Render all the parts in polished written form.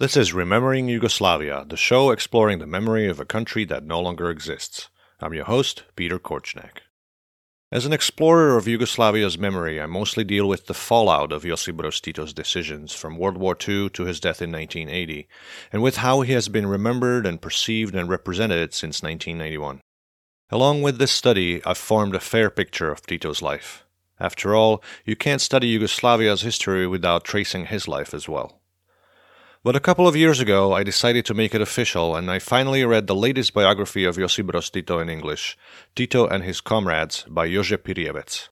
This is Remembering Yugoslavia, the show exploring the memory of a country that no longer exists. I'm your host, Peter Korchnak. As an explorer of Yugoslavia's memory, I mostly deal with the fallout of Josip Broz Tito's decisions from World War II to his death in 1980, and with how he has been remembered and perceived and represented since 1991. Along with this study, I've formed a fair picture of Tito's life. After all, you can't study Yugoslavia's history without tracing his life as well. But a couple of years ago, I decided to make it official, and I finally read the latest biography of Josip Broz Tito in English, Tito and His Comrades, by Jože Pirjevec.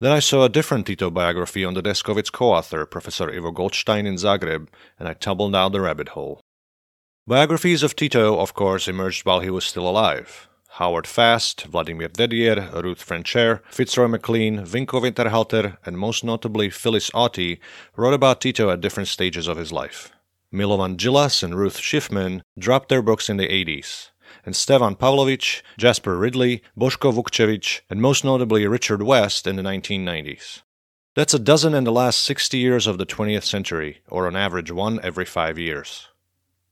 Then I saw a different Tito biography on the desk of its co-author, Professor Ivo Goldstein in Zagreb, and I tumbled down the rabbit hole. Biographies of Tito, of course, emerged while he was still alive. Howard Fast, Vladimir Dedijer, Ruth Frencher, Fitzroy Maclean, Vinko Winterhalter, and most notably Phyllis Auty wrote about Tito at different stages of his life. Milovan Djilas and Ruth Schiffman dropped their books in the 80s, and Stevan Pavlovich, Jasper Ridley, Boško Vukčević, and most notably Richard West in the 1990s. That's a dozen in the last 60 years of the 20th century, or on average one every 5 years.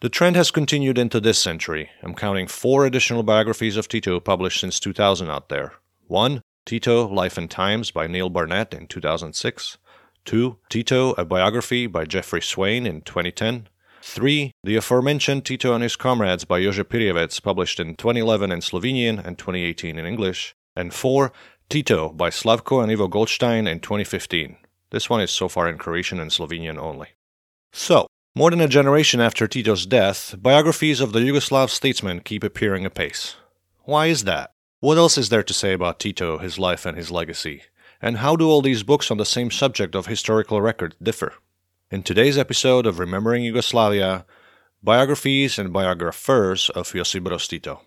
The trend has continued into this century. I'm counting 4 additional biographies of Tito published since 2000 out there. 1. Tito, Life and Times by Neil Barnett in 2006. 2. Tito, a biography by Geoffrey Swain in 2010. 3. The aforementioned Tito and His Comrades by Jože Pirjevec, published in 2011 in Slovenian and 2018 in English. And 4. Tito by Slavko and Ivo Goldstein in 2015. This one is so far in Croatian and Slovenian only. So, more than a generation after Tito's death, biographies of the Yugoslav statesman keep appearing apace. Why is that? What else is there to say about Tito, his life, and his legacy? And how do all these books on the same subject of historical record differ? In today's episode of Remembering Yugoslavia, biographies and biographers of Josip Broz Tito.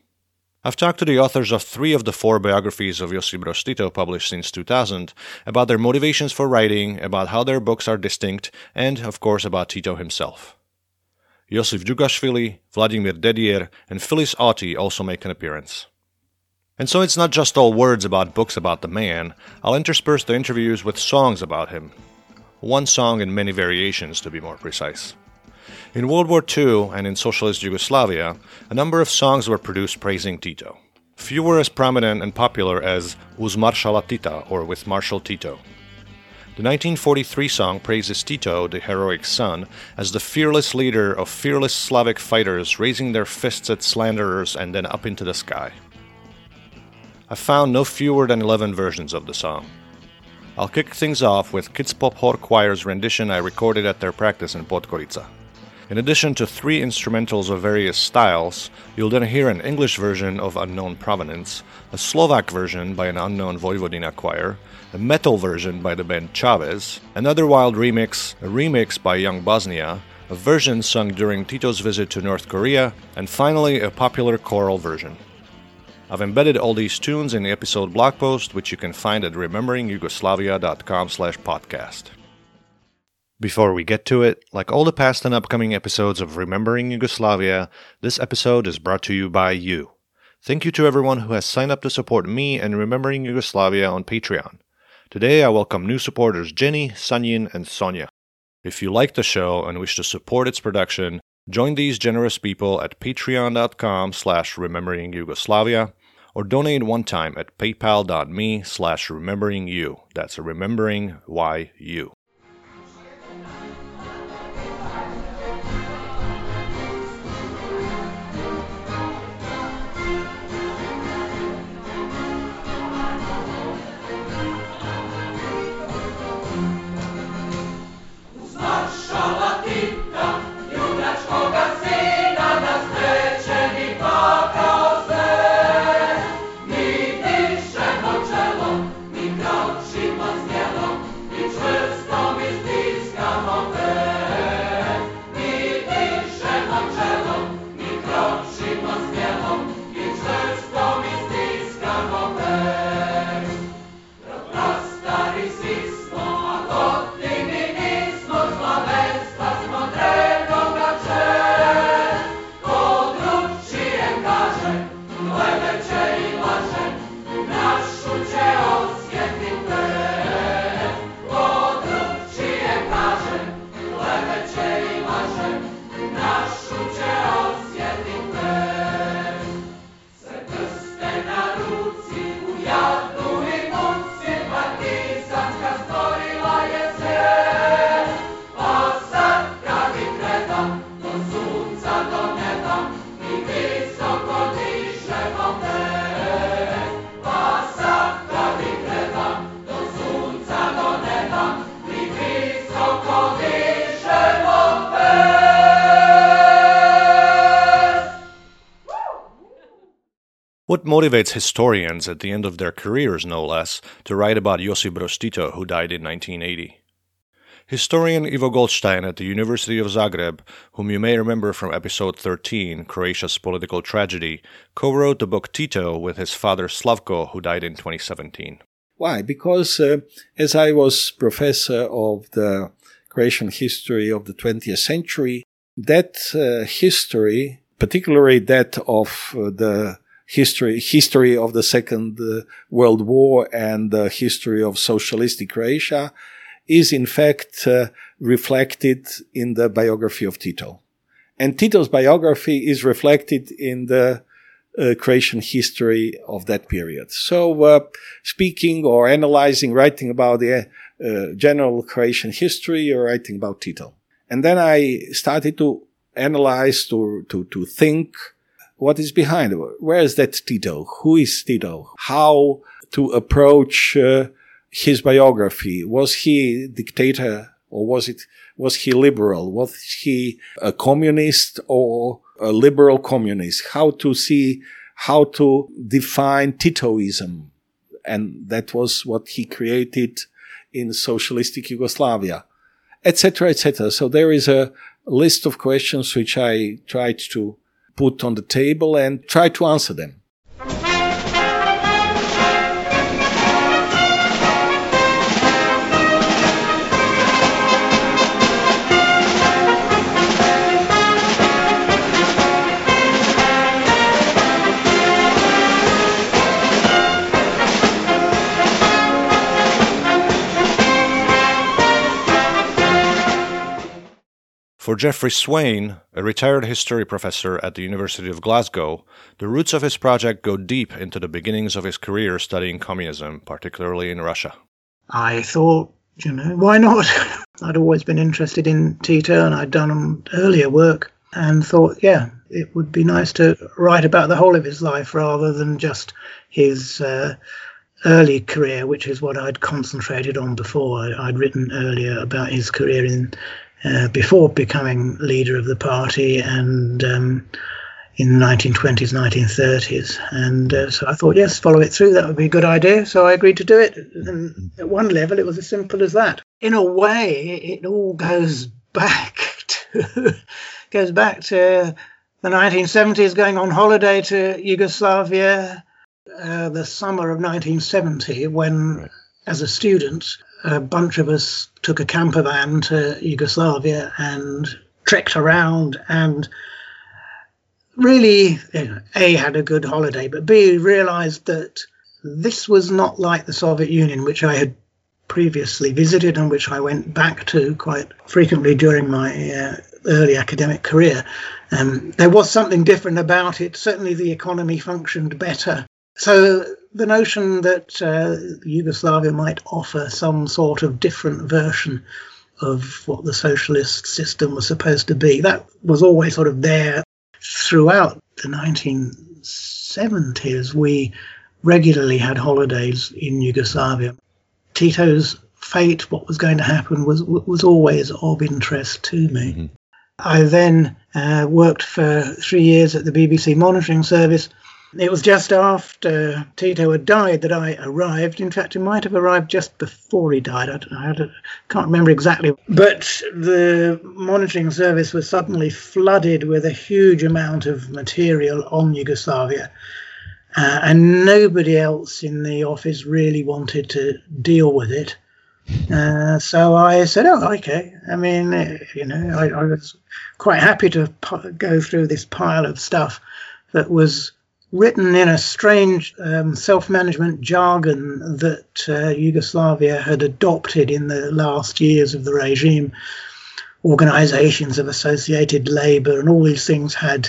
I've talked to the authors of 3 of the 4 biographies of Josip Broz Tito published since 2000 about their motivations for writing, about how their books are distinct, and, of course, about Tito himself. Josif Djugashvili, Vladimir Dedijer, and Phyllis Auty also make an appearance. And so it's not just all words about books about the man. I'll intersperse the interviews with songs about him. One song in many variations, to be more precise. In World War II and in socialist Yugoslavia, a number of songs were produced praising Tito. Few were as prominent and popular as Uzmaršala Tita, or With Marshal Tito. The 1943 song praises Tito, the heroic son, as the fearless leader of fearless Slavic fighters raising their fists at slanderers and then up into the sky. I found no fewer than 11 versions of the song. I'll kick things off with Kids Pop Hor Choir's rendition I recorded at their practice in Podgorica. In addition to 3 instrumentals of various styles, you'll then hear an English version of Unknown Provenance, a Slovak version by an unknown Vojvodina choir, a metal version by the band Chávez, another wild remix, a remix by Young Bosnia, a version sung during Tito's visit to North Korea, and finally a popular choral version. I've embedded all these tunes in the episode blog post, which you can find at rememberingyugoslavia.com/podcast. Before we get to it, like all the past and upcoming episodes of Remembering Yugoslavia, this episode is brought to you by you. Thank you to everyone who has signed up to support me and Remembering Yugoslavia on Patreon. Today I welcome new supporters Jenny, Sanyin, and Sonia. If you like the show and wish to support its production, join these generous people at patreon.com/rememberingyugoslavia. Or donate one time at paypal.me/rememberingyou. That's remembering Y-U. It's What motivates historians at the end of their careers, no less, to write about Josip Broz Tito, who died in 1980? Historian Ivo Goldstein at the University of Zagreb, whom you may remember from episode 13, Croatia's Political Tragedy, co-wrote the book Tito with his father Slavko, who died in 2017. Why? Because as I was professor of the Croatian history of the 20th century, that history, particularly that of the history of the Second World War and the history of socialistic Croatia, is in fact reflected in the biography of Tito. And Tito's biography is reflected in the Croatian history of that period. So speaking or analyzing, writing about the general Croatian history, you're writing about Tito. And then I started to analyze, to think what is behind. Where is that Tito? Who is Tito? How to approach his biography. Was he dictator, or was he liberal? Was he a communist or a liberal communist? How to define Titoism. And that was what he created in socialistic Yugoslavia, etc., etc. So there is a list of questions which I tried to put on the table and try to answer them. For Geoffrey Swain, a retired history professor at the University of Glasgow, the roots of his project go deep into the beginnings of his career studying communism, particularly in Russia. I thought, why not? I'd always been interested in Tito, and I'd done earlier work, and thought, it would be nice to write about the whole of his life rather than just his early career, which is what I'd concentrated on before. I'd written earlier about his career in before becoming leader of the party and in the 1920s, 1930s. And so I thought, yes, follow it through. That would be a good idea. So I agreed to do it. And at one level, it was as simple as that. In a way, it all goes back to the 1970s, going on holiday to Yugoslavia, the summer of 1970, when, right, as a student, a bunch of us took a camper van to Yugoslavia and trekked around, and really, A, had a good holiday, but B, realised that this was not like the Soviet Union, which I had previously visited and which I went back to quite frequently during my early academic career. There was something different about it. Certainly the economy functioned better. So the notion that Yugoslavia might offer some sort of different version of what the socialist system was supposed to be, that was always sort of there throughout the 1970s. We regularly had holidays in Yugoslavia. Tito's fate, what was going to happen, was always of interest to me. Mm-hmm. I then worked for 3 years at the BBC Monitoring Service. It was just after Tito had died that I arrived. In fact, he might have arrived just before he died. I don't know. Can't remember exactly. But the monitoring service was suddenly flooded with a huge amount of material on Yugoslavia. And nobody else in the office really wanted to deal with it. So I said, oh, okay. I mean, I was quite happy to go through this pile of stuff that was written in a strange self-management jargon that Yugoslavia had adopted in the last years of the regime. Organisations of associated labour and all these things had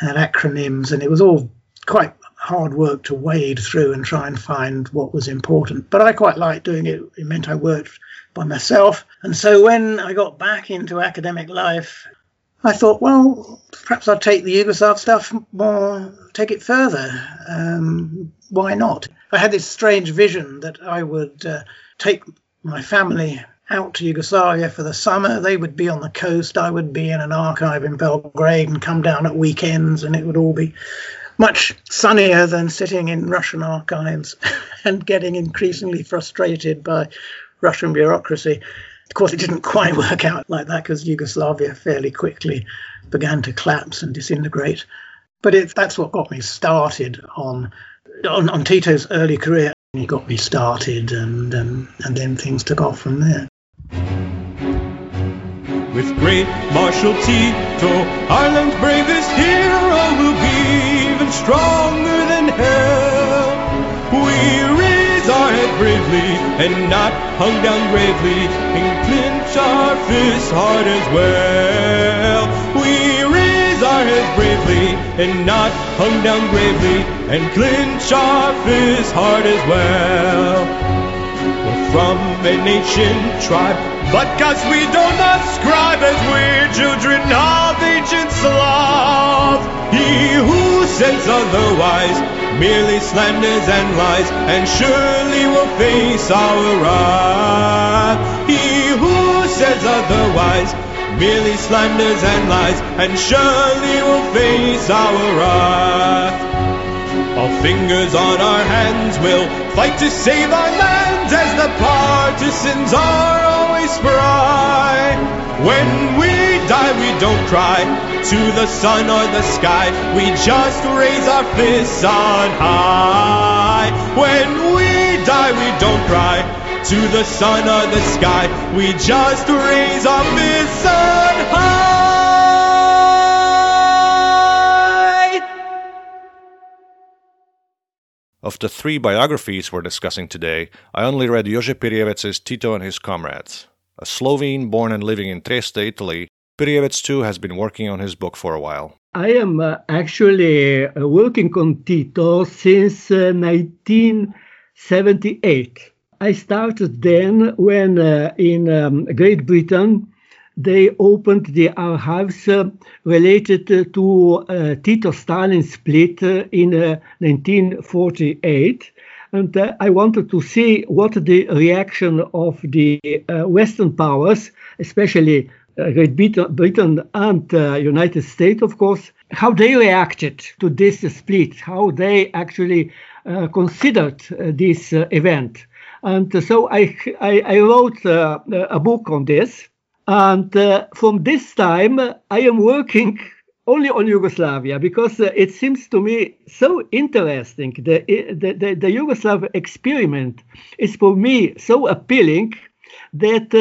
acronyms, and it was all quite hard work to wade through and try and find what was important. But I quite liked doing it. It meant I worked by myself. And so when I got back into academic life, I thought, well, perhaps I'll take the Yugoslav stuff more, take it further. Why not? I had this strange vision that I would take my family out to Yugoslavia for the summer. They would be on the coast. I would be in an archive in Belgrade and come down at weekends, and it would all be much sunnier than sitting in Russian archives and getting increasingly frustrated by Russian bureaucracy. Of course, it didn't quite work out like that because Yugoslavia fairly quickly began to collapse and disintegrate. But that's what got me started on Tito's early career. He got me started and then things took off from there. With great Marshal Tito, Ireland's bravest hero will be even stronger than hell. We raise our head bravely and not hung down gravely, and clinch our fists hard as well. We raise our heads bravely and not hung down gravely, and clinch our fists hard as well. We're from an ancient tribe, but gods we don't ascribe, as we're children of ancient Slav. He who says otherwise merely slanders and lies, and surely will face our wrath. He who says otherwise merely slanders and lies, and surely will face our wrath. All fingers on our hands will fight to save our lands, as the partisans are always spry. When we die, we don't cry to the sun or the sky, we just raise our fists on high. When we die, we don't cry to the sun or the sky, we just raise our fists on high. Of the three biographies we're discussing today, I only read Jože Pirjevec's Tito and His Comrades. A Slovene born and living in Trieste, Italy, Pirjevec too has been working on his book for a while. I am actually working on Tito since 1978. I started then when in Great Britain they opened the archives related to Tito-Stalin split in 1948. And I wanted to see what the reaction of the Western powers, especially Great Britain and United States, of course, how they reacted to this split, how they actually considered this event. And so I wrote a book on this. And from this time, I am working only on Yugoslavia, because it seems to me so interesting. The Yugoslav experiment is for me so appealing that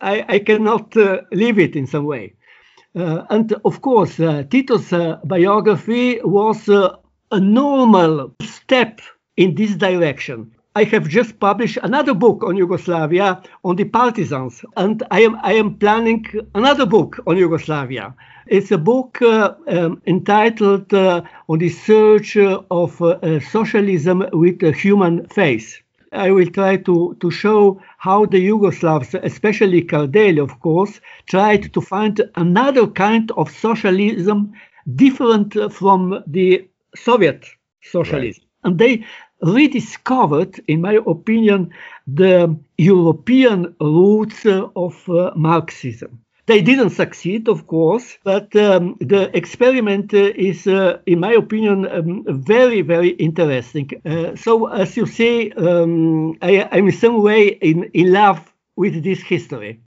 I cannot leave it in some way. And of course, Tito's biography was a normal step in this direction. I have just published another book on Yugoslavia, on the partisans, and I am planning another book on Yugoslavia. It's a book entitled On the Search of Socialism with a Human Face. I will try to show how the Yugoslavs, especially Kardelj, of course, tried to find another kind of socialism different from the Soviet socialism. Right. And they rediscovered, in my opinion, the European roots of Marxism. They didn't succeed, of course, but the experiment is, in my opinion, very, very interesting. So, as you see, I'm in some way in love with this history.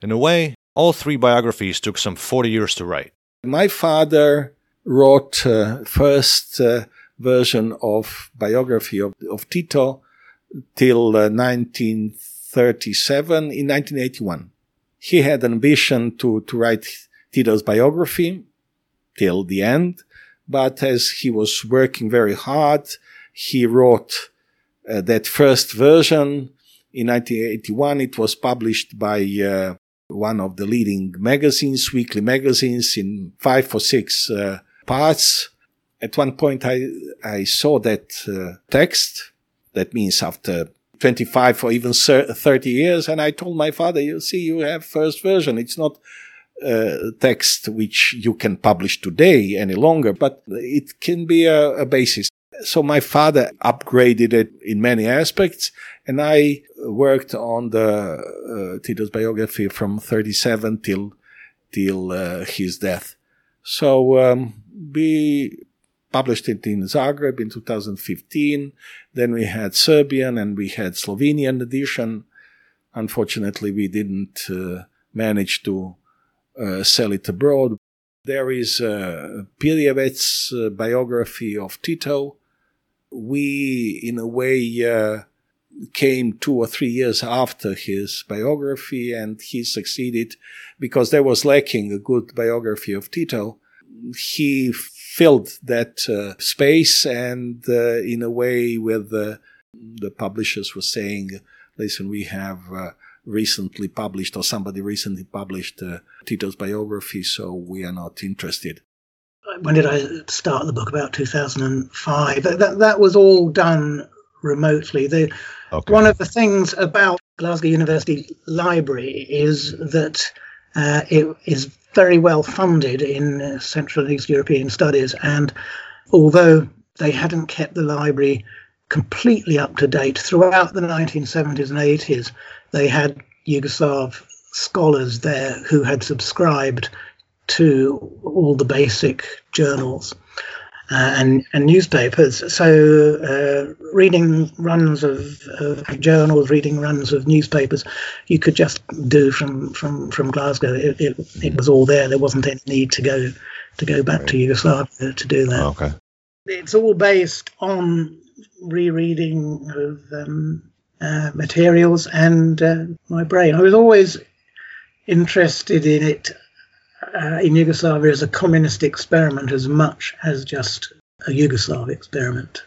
In a way, all three biographies took some 40 years to write. My father wrote first version of biography of Tito till 1937, in 1981. He had ambition to write Tito's biography till the end, but as he was working very hard, he wrote that first version. In 1981, it was published by one of the leading magazines, weekly magazines, in 5 or 6 parts. At one point, I saw that text. That means after 25 or even 30 years. And I told my father, you see, you have first version. It's not text which you can publish today any longer, but it can be a basis. So my father upgraded it in many aspects, and I worked on the Tito's biography from 37 till his death. So we published it in Zagreb in 2015. Then we had Serbian and we had Slovenian edition. Unfortunately, we didn't manage to sell it abroad. There is Pirjevec's biography of Tito. We, in a way, came 2 or 3 years after his biography, and he succeeded because there was lacking a good biography of Tito. He filled that space, and in a way with the publishers were saying, listen, we have recently published, or somebody recently published Tito's biography, so we are not interested. When did I start the book? About 2005. That was all done remotely. Okay. One of the things about Glasgow University Library is that it is very well funded in Central and East European studies, and although they hadn't kept the library completely up to date throughout the 1970s and 80s, they had Yugoslav scholars there who had subscribed to all the basic journals and newspapers. So reading runs of journals, reading runs of newspapers, you could just do from Glasgow. It was all there. There wasn't any need to go back to Yugoslavia to do that. Okay. It's all based on rereading of materials and my brain. I was always interested in it, in Yugoslavia, as a communist experiment as much as just a Yugoslav experiment.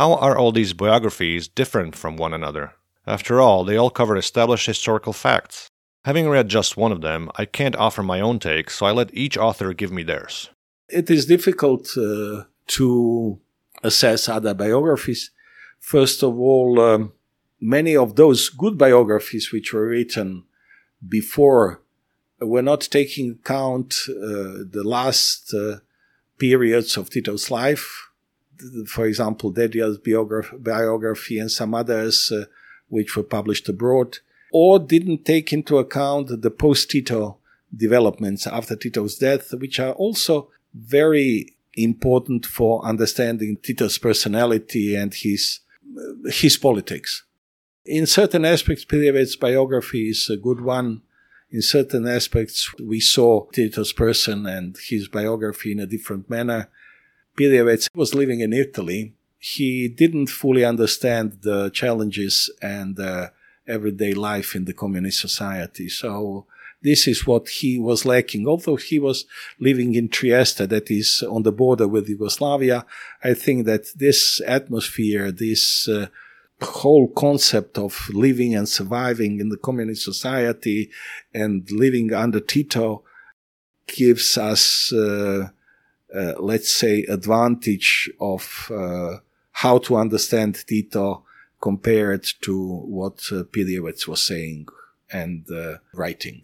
How are all these biographies different from one another? After all, they all cover established historical facts. Having read just one of them, I can't offer my own take, so I let each author give me theirs. It is difficult to assess other biographies. First of all, many of those good biographies which were written before were not taking account the last periods of Tito's life. For example, Dedijer's biography and some others which were published abroad, or didn't take into account the post-Tito developments after Tito's death, which are also very important for understanding Tito's personality and his politics. In certain aspects, Pirjevec's biography is a good one. In certain aspects, we saw Tito's person and his biography in a different manner. Pirjevec was living in Italy. He didn't fully understand the challenges and everyday life in the communist society. So this is what he was lacking. Although he was living in Trieste, that is on the border with Yugoslavia, I think that this atmosphere, this whole concept of living and surviving in the communist society and living under Tito gives us let's say, advantage of how to understand Tito compared to what Pirjevec was saying and writing?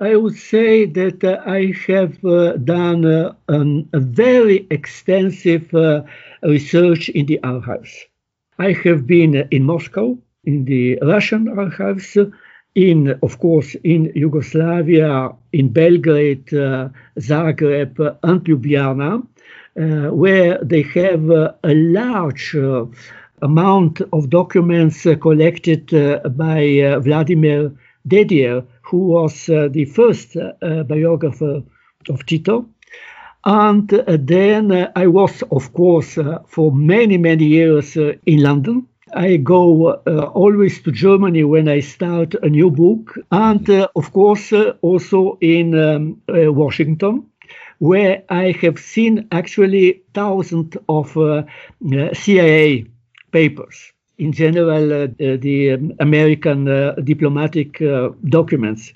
I would say that I have done a very extensive research in the archives. I have been in Moscow, in the Russian archives, of course, in Yugoslavia, in Belgrade, Zagreb, and Ljubljana, where they have a large amount of documents collected by Vladimir Dedijer, who was the first biographer of Tito. And then I was, of course, for many, many years in London. I go always to Germany when I start a new book, and of course also in Washington, where I have seen actually thousands of CIA papers, in general the American diplomatic documents.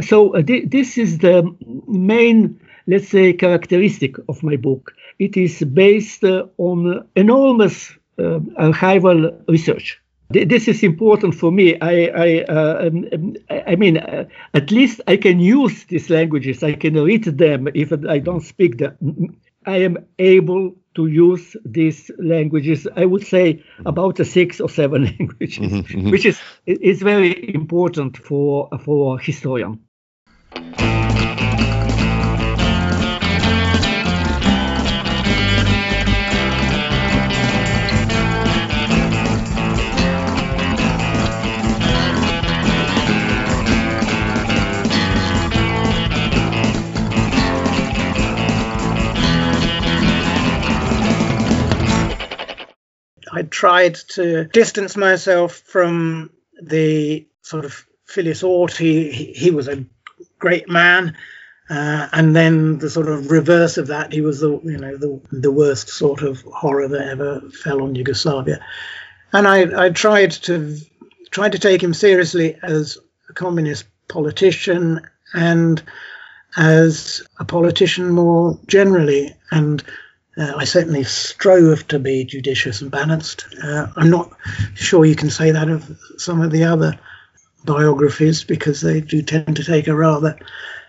So this is the main, let's say, characteristic of my book. It is based on enormous archival research. This is important for me. I mean, at least I can use these languages. I can read them if I don't speak them. I am able to use these languages. I would say about 6 or 7 languages, which is very important for a historian. I tried to distance myself from the sort of Phyllis Auty. He was a great man, and then the sort of reverse of that. He was the worst sort of horror that ever fell on Yugoslavia, and I tried to take him seriously as a communist politician and as a politician more generally, and. I certainly strove to be judicious and balanced. I'm not sure you can say that of some of the other biographies, because they do tend to take a rather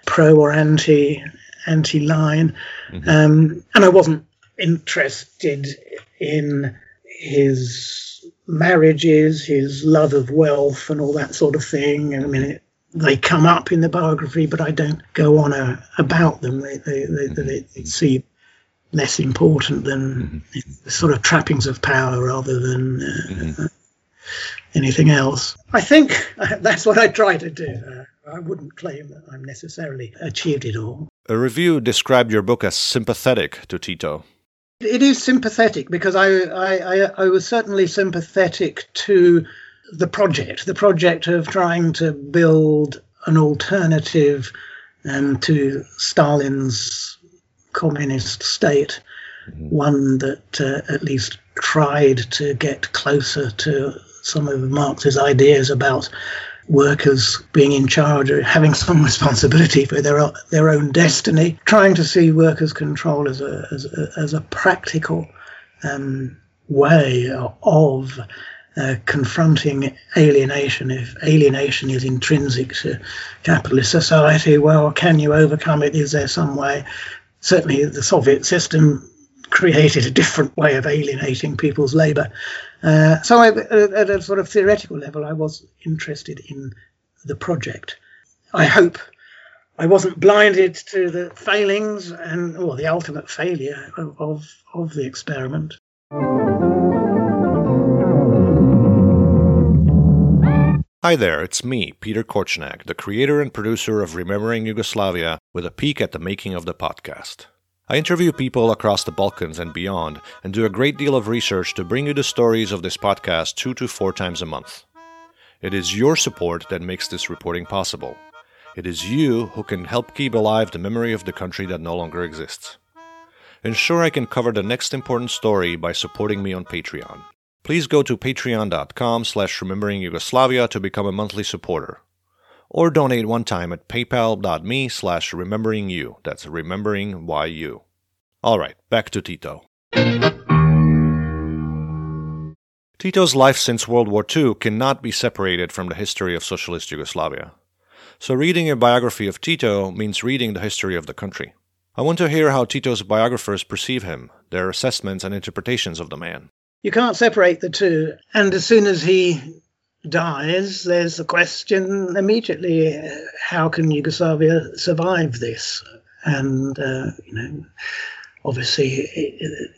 pro or anti line. And I wasn't interested in his marriages, his love of wealth and all that sort of thing. And I mean, they come up in the biography, but I don't go on about them. They seem less important than the sort of trappings of power rather than anything else. I think that's what I try to do. I wouldn't claim that I've necessarily achieved it all. A review described your book as sympathetic to Tito. It is sympathetic because I was certainly sympathetic to the project of trying to build an alternative to Stalin's communist state, one that at least tried to get closer to some of Marx's ideas about workers being in charge or having some responsibility for their own destiny, trying to see workers' control as a practical way of confronting alienation. If alienation is intrinsic to capitalist society, well, can you overcome it? Is there some way? Certainly the Soviet system created a different way of alienating people's labour. So at a sort of theoretical level, I was interested in the project. I hope I wasn't blinded to the failings and or the ultimate failure of the experiment. Hi there, it's me, Peter Korchnak, the creator and producer of Remembering Yugoslavia, with a peek at the making of the podcast. I interview people across the Balkans and beyond, and do a great deal of research to bring you the stories of this podcast 2 to 4 times a month. It is your support that makes this reporting possible. It is you who can help keep alive the memory of the country that no longer exists. Ensure I can cover the next important story by supporting me on Patreon. Please go to patreon.com/rememberingyugoslavia to become a monthly supporter. Or donate one time at paypal.me/rememberingyou. That's remembering YU. All right, back to Tito. Tito's life since World War II cannot be separated from the history of socialist Yugoslavia. So reading a biography of Tito means reading the history of the country. I want to hear how Tito's biographers perceive him, their assessments and interpretations of the man. You can't separate the two, and as soon as he dies, there's the question immediately, how can Yugoslavia survive this? And, obviously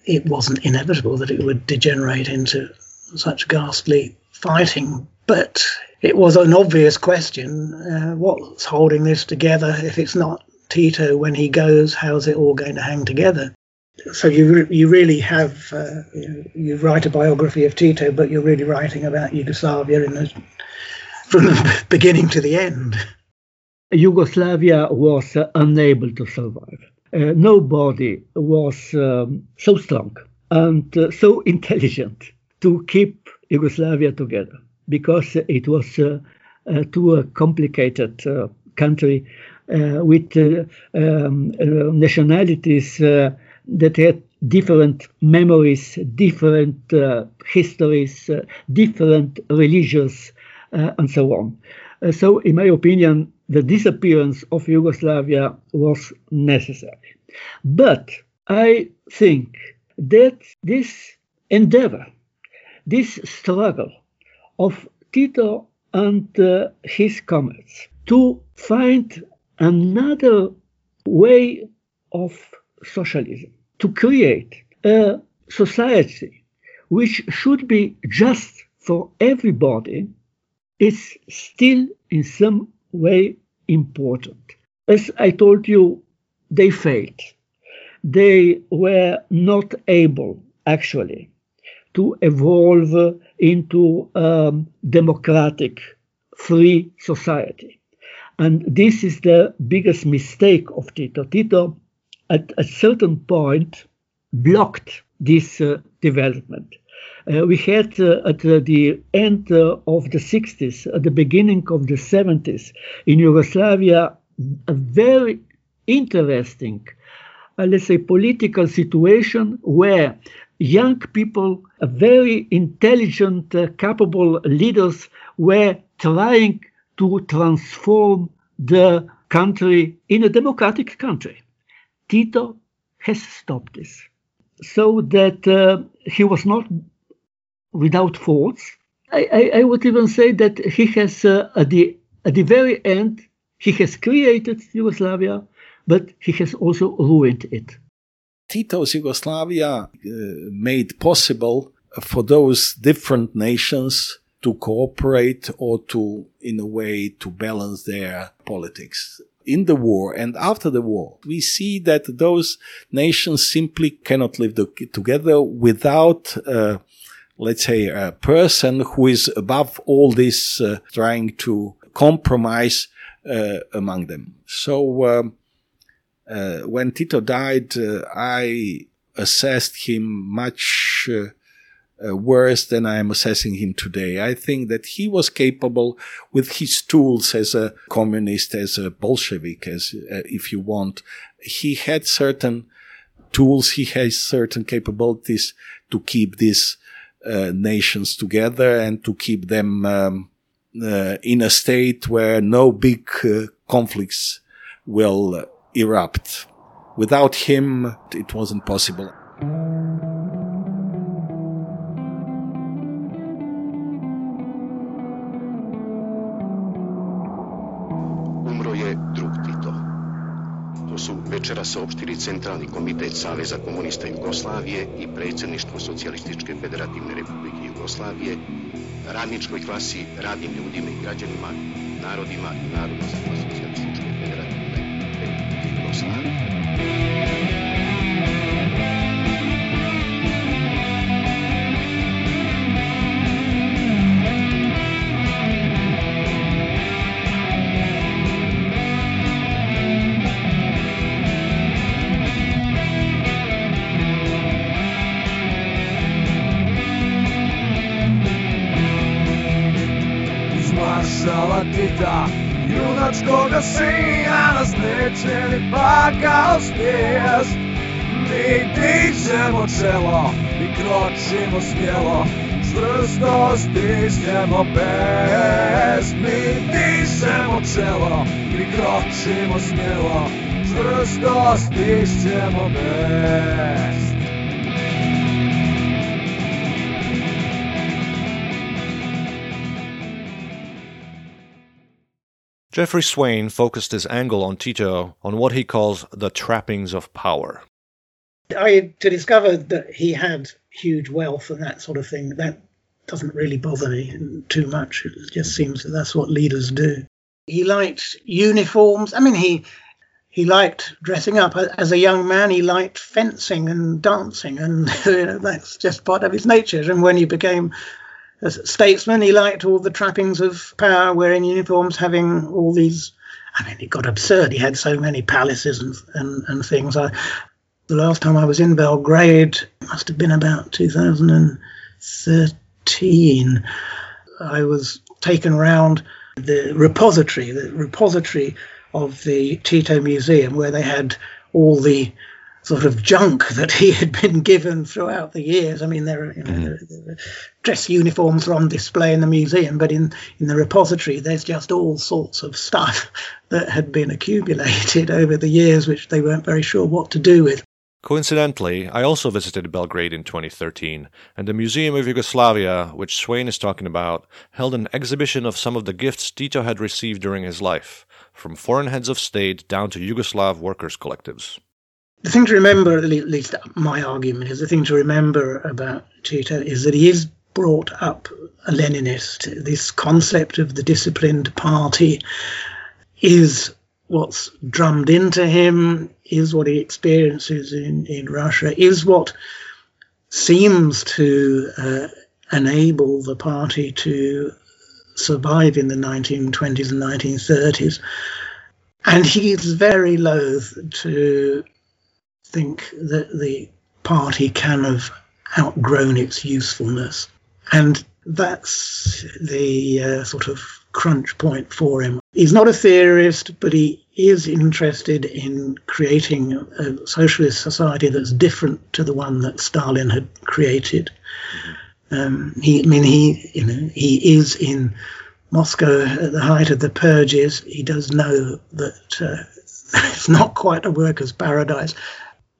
it wasn't inevitable that it would degenerate into such ghastly fighting, but it was an obvious question. What's holding this together? If it's not Tito when he goes, how's it all going to hang together? So you write a biography of Tito, but you're really writing about Yugoslavia from the beginning to the end. Yugoslavia was unable to survive. Nobody was so strong and so intelligent to keep Yugoslavia together, because it was too complicated country with nationalities that had different memories, different histories, different religions, and so on. So, in my opinion, the disappearance of Yugoslavia was necessary. But I think that this endeavor, this struggle of Tito and his comrades to find another way of socialism, to create a society which should be just for everybody, is still in some way important. As I told you, they failed. They were not able, actually, to evolve into a democratic, free society. And this is the biggest mistake of Tito. Tito, at a certain point, blocked this development. We had at the end of the 60s, at the beginning of the 70s, in Yugoslavia, a very interesting, political situation where young people, very intelligent, capable leaders were trying to transform the country in a democratic country. Tito has stopped this, so that he was not without faults. I would even say that he has, at the very end, he has created Yugoslavia, but he has also ruined it. Tito's Yugoslavia made possible for those different nations to cooperate or to, in a way, to balance their politics. In the war and after the war, we see that those nations simply cannot live together without, a person who is above all this, trying to compromise among them. So when Tito died, I assessed him much worse than I am assessing him today. I think that he was capable, with his tools as a communist, as a Bolshevik, as if you want, he had certain tools, he has certain capabilities to keep these nations together and to keep them in a state where no big conflicts will erupt. Without him, it wasn't possible. Večera saopštili Centralni komitet Saveza komunista Jugoslavije I predsjedništvo Socijalističke federativne republike Jugoslavije, radničkoj klasi, radnim ljudima I građanima, narodima I narodnostima Socijalističke federativne republike Jugoslavije. Uzmaršala Tita, junačkoga sina, nas neće ni pakao svijest. Dižemo čelo I kročimo smjelo, čvrsto stižemo pesmi. Dižemo čelo I kročimo smjelo, čvrsto stižemo pesmi. Geoffrey Swain focused his angle on Tito on what he calls the trappings of power. To discover that he had huge wealth and that sort of thing, that doesn't really bother me too much. It just seems that that's what leaders do. He liked uniforms. I mean, he liked dressing up. As a young man, he liked fencing and dancing, and you know, that's just part of his nature. And when he became a statesman, he liked all the trappings of power, wearing uniforms, having all these... I mean, it got absurd. He had so many palaces and things. The last time I was in Belgrade, must have been about 2013, I was taken round the repository of the Tito Museum, where they had all the sort of junk that he had been given throughout the years. I mean, there are dress uniforms are on display in the museum, but in the repository there's just all sorts of stuff that had been accumulated over the years, which they weren't very sure what to do with. Coincidentally, I also visited Belgrade in 2013, and the Museum of Yugoslavia, which Swain is talking about, held an exhibition of some of the gifts Tito had received during his life, from foreign heads of state down to Yugoslav workers' collectives. The thing to remember, at least my argument is, the thing to remember about Tito is that he is brought up a Leninist. This concept of the disciplined party is what's drummed into him, is what he experiences in Russia, is what seems to enable the party to survive in the 1920s and 1930s. And he is very loath to think that the party can have outgrown its usefulness. And that's the sort of crunch point for him. He's not a theorist, but he is interested in creating a socialist society that's different to the one that Stalin had created. He is in Moscow at the height of the purges. He does know that it's not quite a workers' paradise.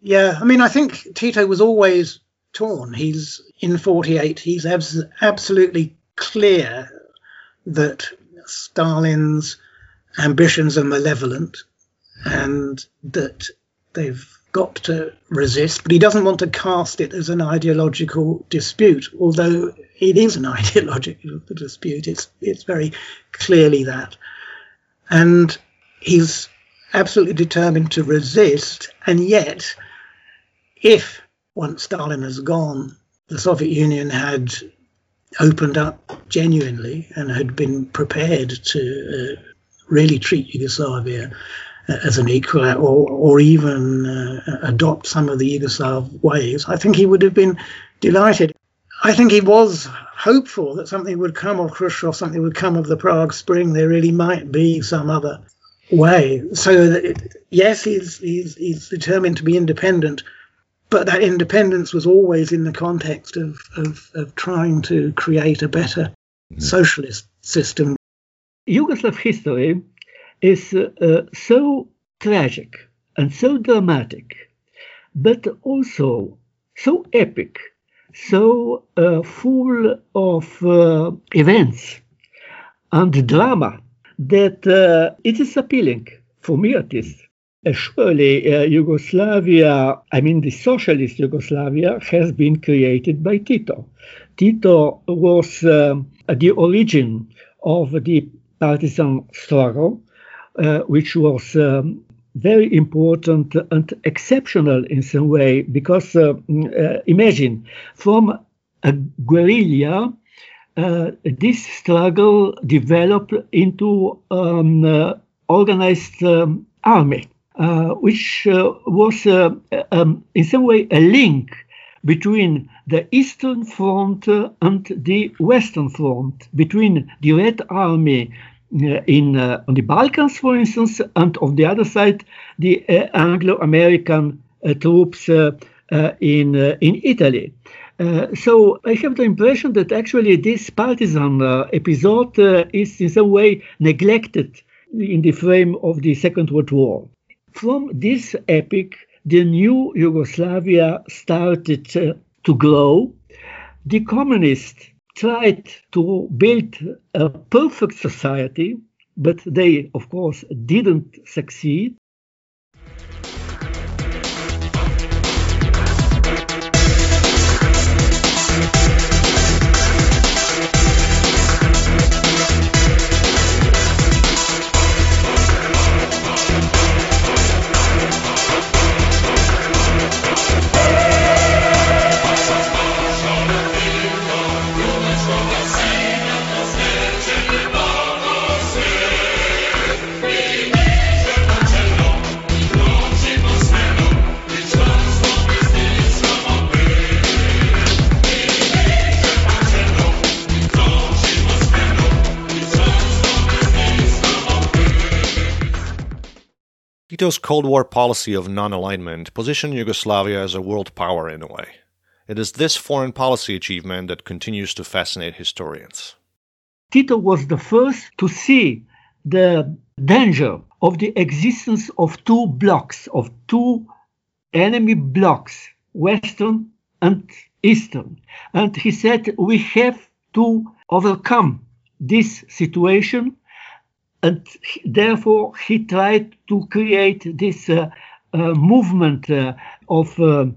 Yeah, I mean, I think Tito was always torn. He's in 1948. He's absolutely clear that Stalin's ambitions are malevolent and that they've got to resist. But he doesn't want to cast it as an ideological dispute, although it is an ideological dispute. It's very clearly that. And he's absolutely determined to resist, and yet... if, once Stalin has gone, the Soviet Union had opened up genuinely and had been prepared to really treat Yugoslavia as an equal or even adopt some of the Yugoslav ways, I think he would have been delighted. I think he was hopeful that something would come of Khrushchev, something would come of the Prague Spring. There really might be some other way. So, yes, he's determined to be independent. But that independence was always in the context of trying to create a better socialist system. Yugoslav history is so tragic and so dramatic, but also so epic, so full of events and drama that it is appealing, for me at least. Surely Yugoslavia, I mean the socialist Yugoslavia, has been created by Tito. Tito was the origin of the partisan struggle, which was very important and exceptional in some way, because imagine, from a guerrilla, this struggle developed into an organized army. Which was in some way a link between the Eastern Front and the Western Front, between the Red Army on the Balkans, for instance, and on the other side, the Anglo-American troops in Italy. So I have the impression that actually this partisan episode is in some way neglected in the frame of the Second World War. From this epoch, the new Yugoslavia started to grow. The communists tried to build a perfect society, but they, of course, didn't succeed. Tito's Cold War policy of non-alignment positioned Yugoslavia as a world power in a way. It is this foreign policy achievement that continues to fascinate historians. Tito was the first to see the danger of the existence of two blocks, of two enemy blocks, Western and Eastern. And he said, we have to overcome this situation. And therefore, he tried to create this movement of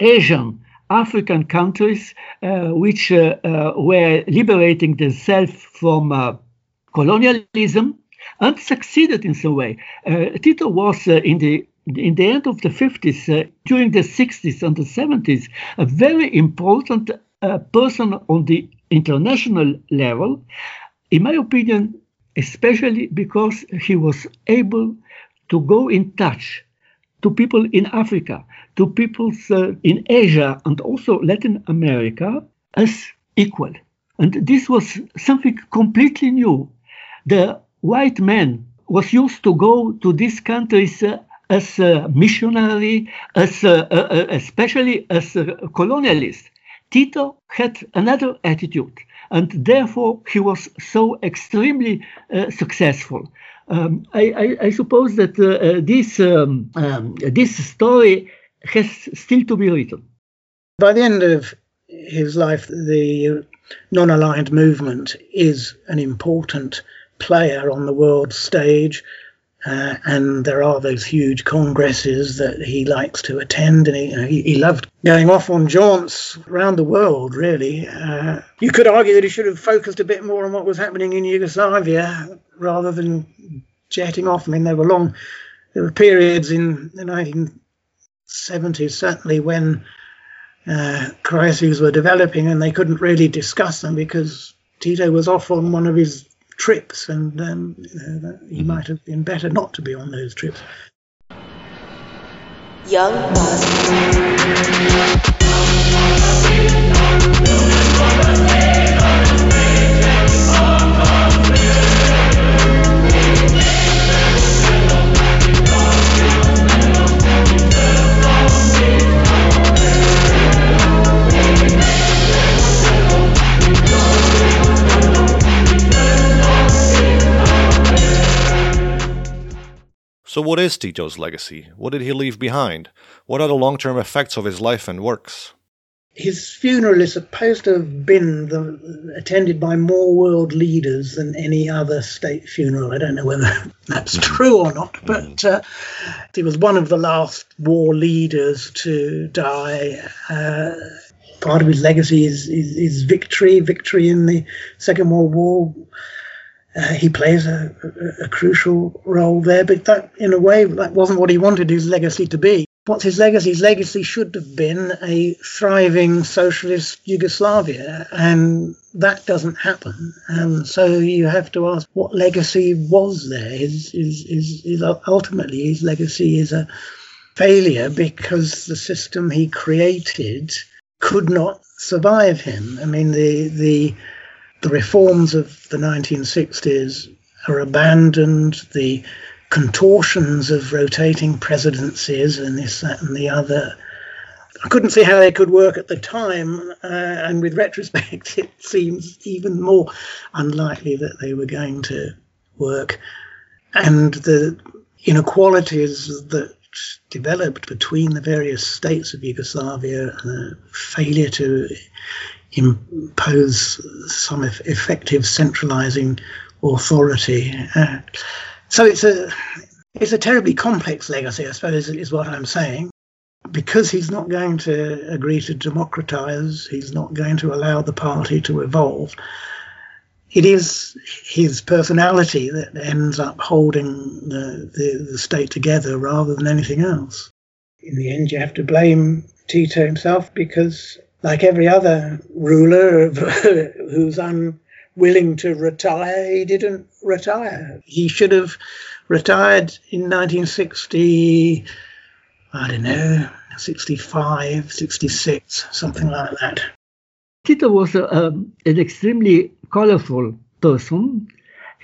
Asian, African countries, which were liberating themselves from colonialism and succeeded in some way. Tito was in the end of the 50s, during the 60s and the 70s, a very important person on the international level. In my opinion, especially because he was able to go in touch to people in Africa, to people in Asia and also Latin America as equal. And this was something completely new. The white man was used to go to these countries as a missionary, especially as a colonialist. Tito had another attitude, and therefore he was so extremely successful. I suppose that this story has still to be written. By the end of his life, the non-aligned movement is an important player on the world stage, and there are those huge congresses that he likes to attend, and he loved going off on jaunts around the world, really. You could argue that he should have focused a bit more on what was happening in Yugoslavia rather than jetting off. I mean, there were periods in the 1970s, certainly, when crises were developing and they couldn't really discuss them because Tito was off on one of his trips, and he might have been better not to be on those trips. Young So what is Tito's legacy? What did he leave behind? What are the long-term effects of his life and works? His funeral is supposed to have been attended by more world leaders than any other state funeral. I don't know whether that's true or not, but he was one of the last war leaders to die. Part of his legacy is victory in the Second World War. He plays a crucial role there, but that, in a way, that wasn't what he wanted his legacy to be. What's his legacy? His legacy should have been a thriving socialist Yugoslavia, and that doesn't happen. And so you have to ask, what legacy was there? Ultimately, his legacy is a failure because the system he created could not survive him. I mean, the reforms of the 1960s are abandoned, the contortions of rotating presidencies and this, that, and the other. I couldn't see how they could work at the time, and with retrospect, it seems even more unlikely that they were going to work. And the inequalities that developed between the various states of Yugoslavia and a failure to impose some effective centralising authority. So it's a terribly complex legacy, I suppose, is what I'm saying. Because he's not going to agree to democratise, he's not going to allow the party to evolve. It is his personality that ends up holding the state together rather than anything else. In the end, you have to blame Tito himself because, like every other ruler who's unwilling to retire, he didn't retire. He should have retired in 1960. I don't know, 65, 66, something like that. Tito was an extremely colorful person.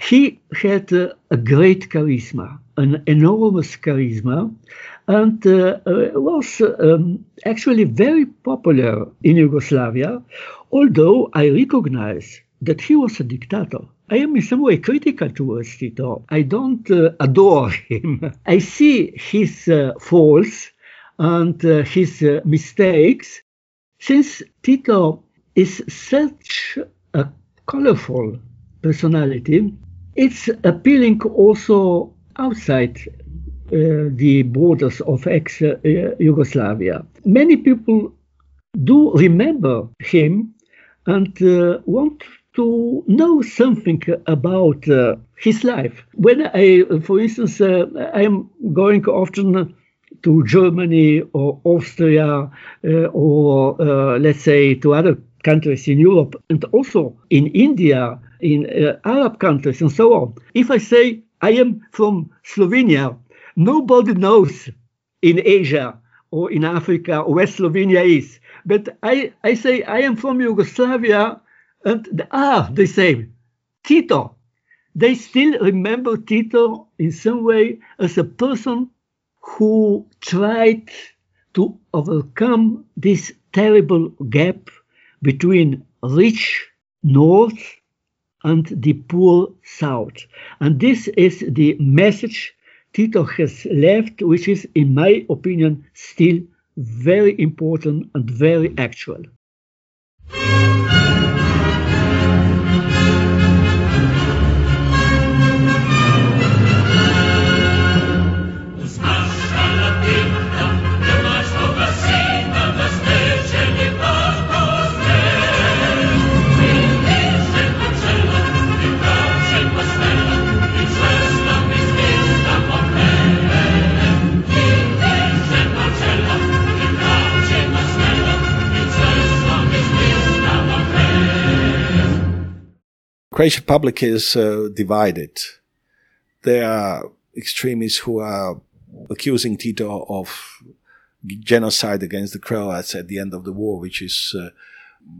He had a great charisma, an enormous charisma, and was actually very popular in Yugoslavia, although I recognize that he was a dictator. I am in some way critical towards Tito. I don't adore him. I see his faults and his mistakes. Since Tito is such a colorful personality, it's appealing also outside the borders of ex-Yugoslavia. Many people do remember him and want to know something about his life. When I, for instance, I am going often to Germany or Austria or, let's say, to other countries in Europe and also in India, in Arab countries and so on. If I say I am from Slovenia, nobody knows in Asia or in Africa where Slovenia is. But I say I am from Yugoslavia, and they say Tito. They still remember Tito in some way as a person who tried to overcome this terrible gap between rich north and the poor south. And this is the message Tito has left, which is, in my opinion, still very important and very actual. The Croatian public is divided. There are extremists who are accusing Tito of genocide against the Croats at the end of the war, which is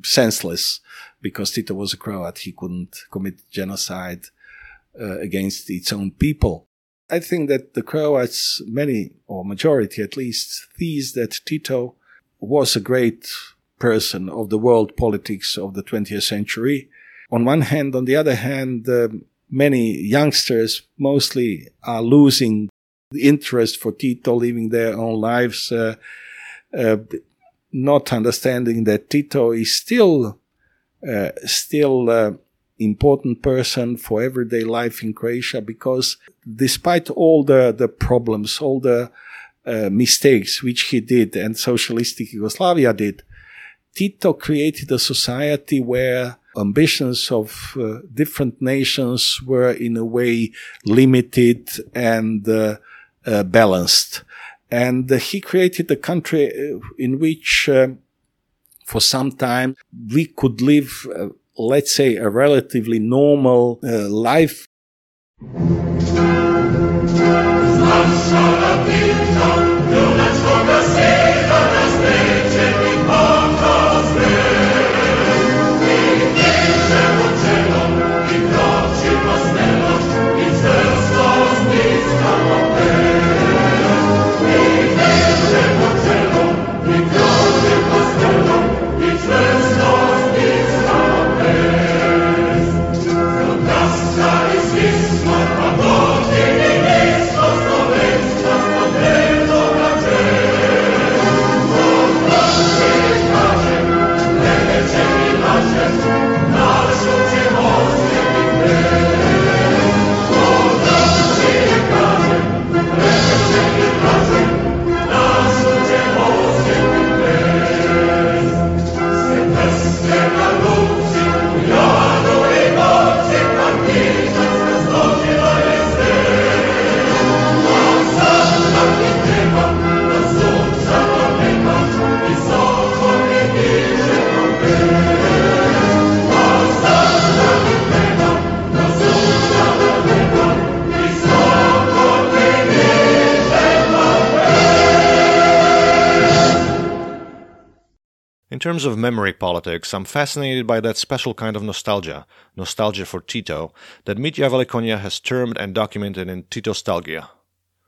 senseless because Tito was a Croat. He couldn't commit genocide against its own people. I think that the Croats, many or majority at least, sees that Tito was a great person of the world politics of the 20th century. On one hand, on the other hand, many youngsters mostly are losing the interest for Tito, living their own lives, not understanding that Tito is still important person for everyday life in Croatia, because despite all the problems, all the mistakes which he did and socialistic Yugoslavia did, Tito created a society where ambitions of different nations were in a way limited and balanced. And he created a country in which for some time we could live, let's say, a relatively normal life. terms of memory politics, I'm fascinated by that special kind of nostalgia for Tito, that Mitja Velikonja has termed and documented in Titostalgia.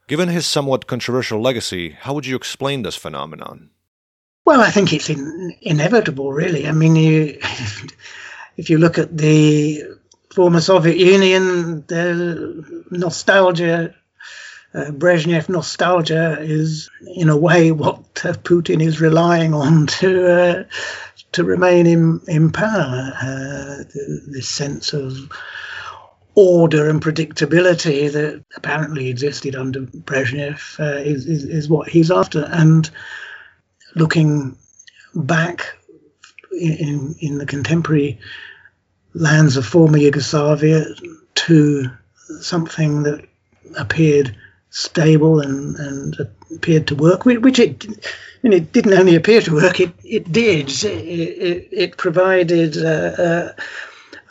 Given his somewhat controversial legacy, how would you explain this phenomenon? Well, I think it's inevitable, really. I mean, if you look at the former Soviet Union, the nostalgia, Brezhnev nostalgia, is in a way what Putin is relying on to remain in power. This sense of order and predictability that apparently existed under Brezhnev is what he's after. And looking back in the contemporary lands of former Yugoslavia to something that appeared stable and appeared to work, which it didn't only appear to work, it did. It provided a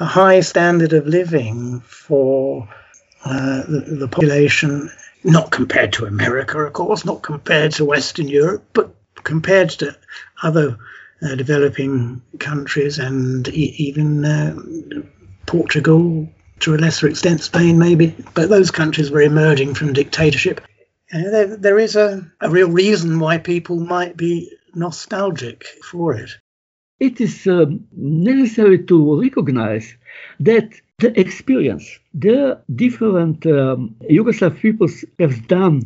high standard of living for the population, not compared to America, of course, not compared to Western Europe, but compared to other developing countries and even Portugal, to a lesser extent, Spain maybe, but those countries were emerging from dictatorship. There is a real reason why people might be nostalgic for it. It is necessary to recognize that the experience the different Yugoslav peoples have done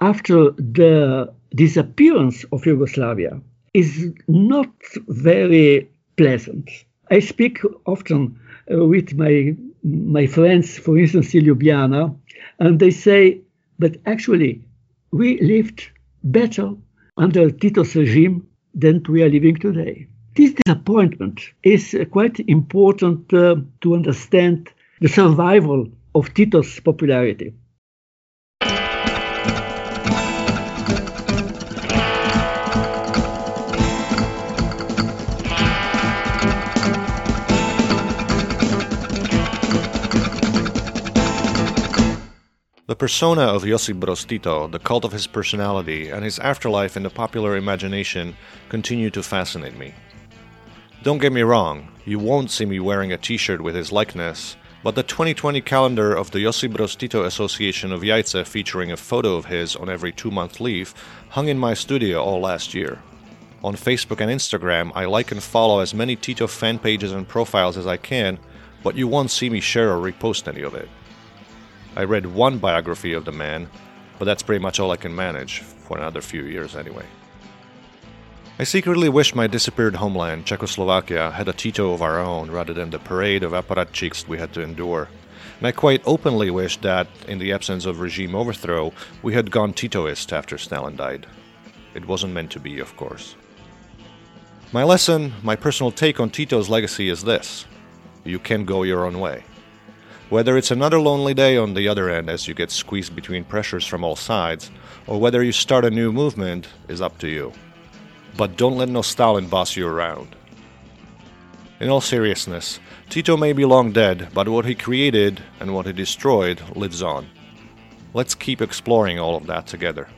after the disappearance of Yugoslavia is not very pleasant. I speak often with my friends, for instance, in Ljubljana, and they say, but actually, we lived better under Tito's regime than we are living today. This disappointment is quite important to understand the survival of Tito's popularity. The persona of Josip Broz Tito, the cult of his personality, and his afterlife in the popular imagination continue to fascinate me. Don't get me wrong, you won't see me wearing a t-shirt with his likeness, but the 2020 calendar of the Josip Broz Tito Association of Jajce, featuring a photo of his on every 2-month leaf, hung in my studio all last year. On Facebook and Instagram, I like and follow as many Tito fan pages and profiles as I can, but you won't see me share or repost any of it. I read one biography of the man, but that's pretty much all I can manage, for another few years anyway. I secretly wish my disappeared homeland, Czechoslovakia, had a Tito of our own rather than the parade of apparatchiks we had to endure. And I quite openly wish that, in the absence of regime overthrow, we had gone Titoist after Stalin died. It wasn't meant to be, of course. My lesson, my personal take on Tito's legacy is this: you can go your own way. Whether it's another lonely day on the other end as you get squeezed between pressures from all sides, or whether you start a new movement, is up to you. But don't let no Stalin boss you around. In all seriousness, Tito may be long dead, but what he created and what he destroyed lives on. Let's keep exploring all of that together.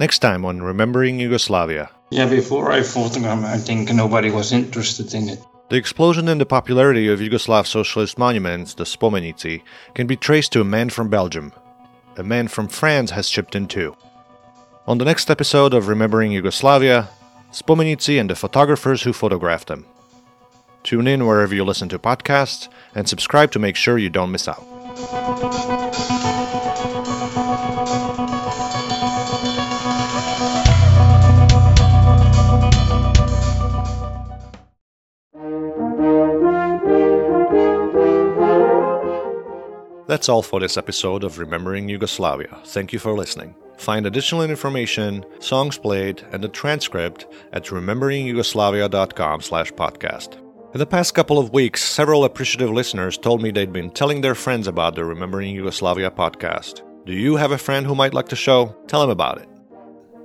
Next time on Remembering Yugoslavia. Yeah, before I photographed, I think nobody was interested in it. The explosion in the popularity of Yugoslav socialist monuments, the Spomenici, can be traced to a man from Belgium. A man from France has chipped in too. On the next episode of Remembering Yugoslavia, Spomenici and the photographers who photographed them. Tune in wherever you listen to podcasts and subscribe to make sure you don't miss out. That's all for this episode of Remembering Yugoslavia. Thank you for listening. Find additional information, songs played, and the transcript at rememberingyugoslavia.com/podcast. In the past couple of weeks, several appreciative listeners told me they'd been telling their friends about the Remembering Yugoslavia podcast. Do you have a friend who might like the show? Tell him about it.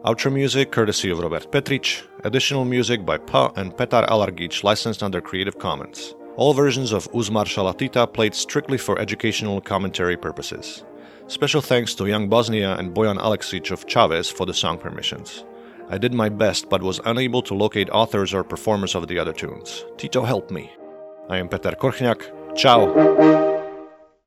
Outro music courtesy of Robert Petric, additional music by Pa and Petar Alargić, licensed under Creative Commons. All versions of Uzmaršala Tita played strictly for educational commentary purposes. Special thanks to Young Bosnia and Bojan Aleksić of Chávez for the song permissions. I did my best but was unable to locate authors or performers of the other tunes. Tito helped me. I am Peter Korchnak. Ciao!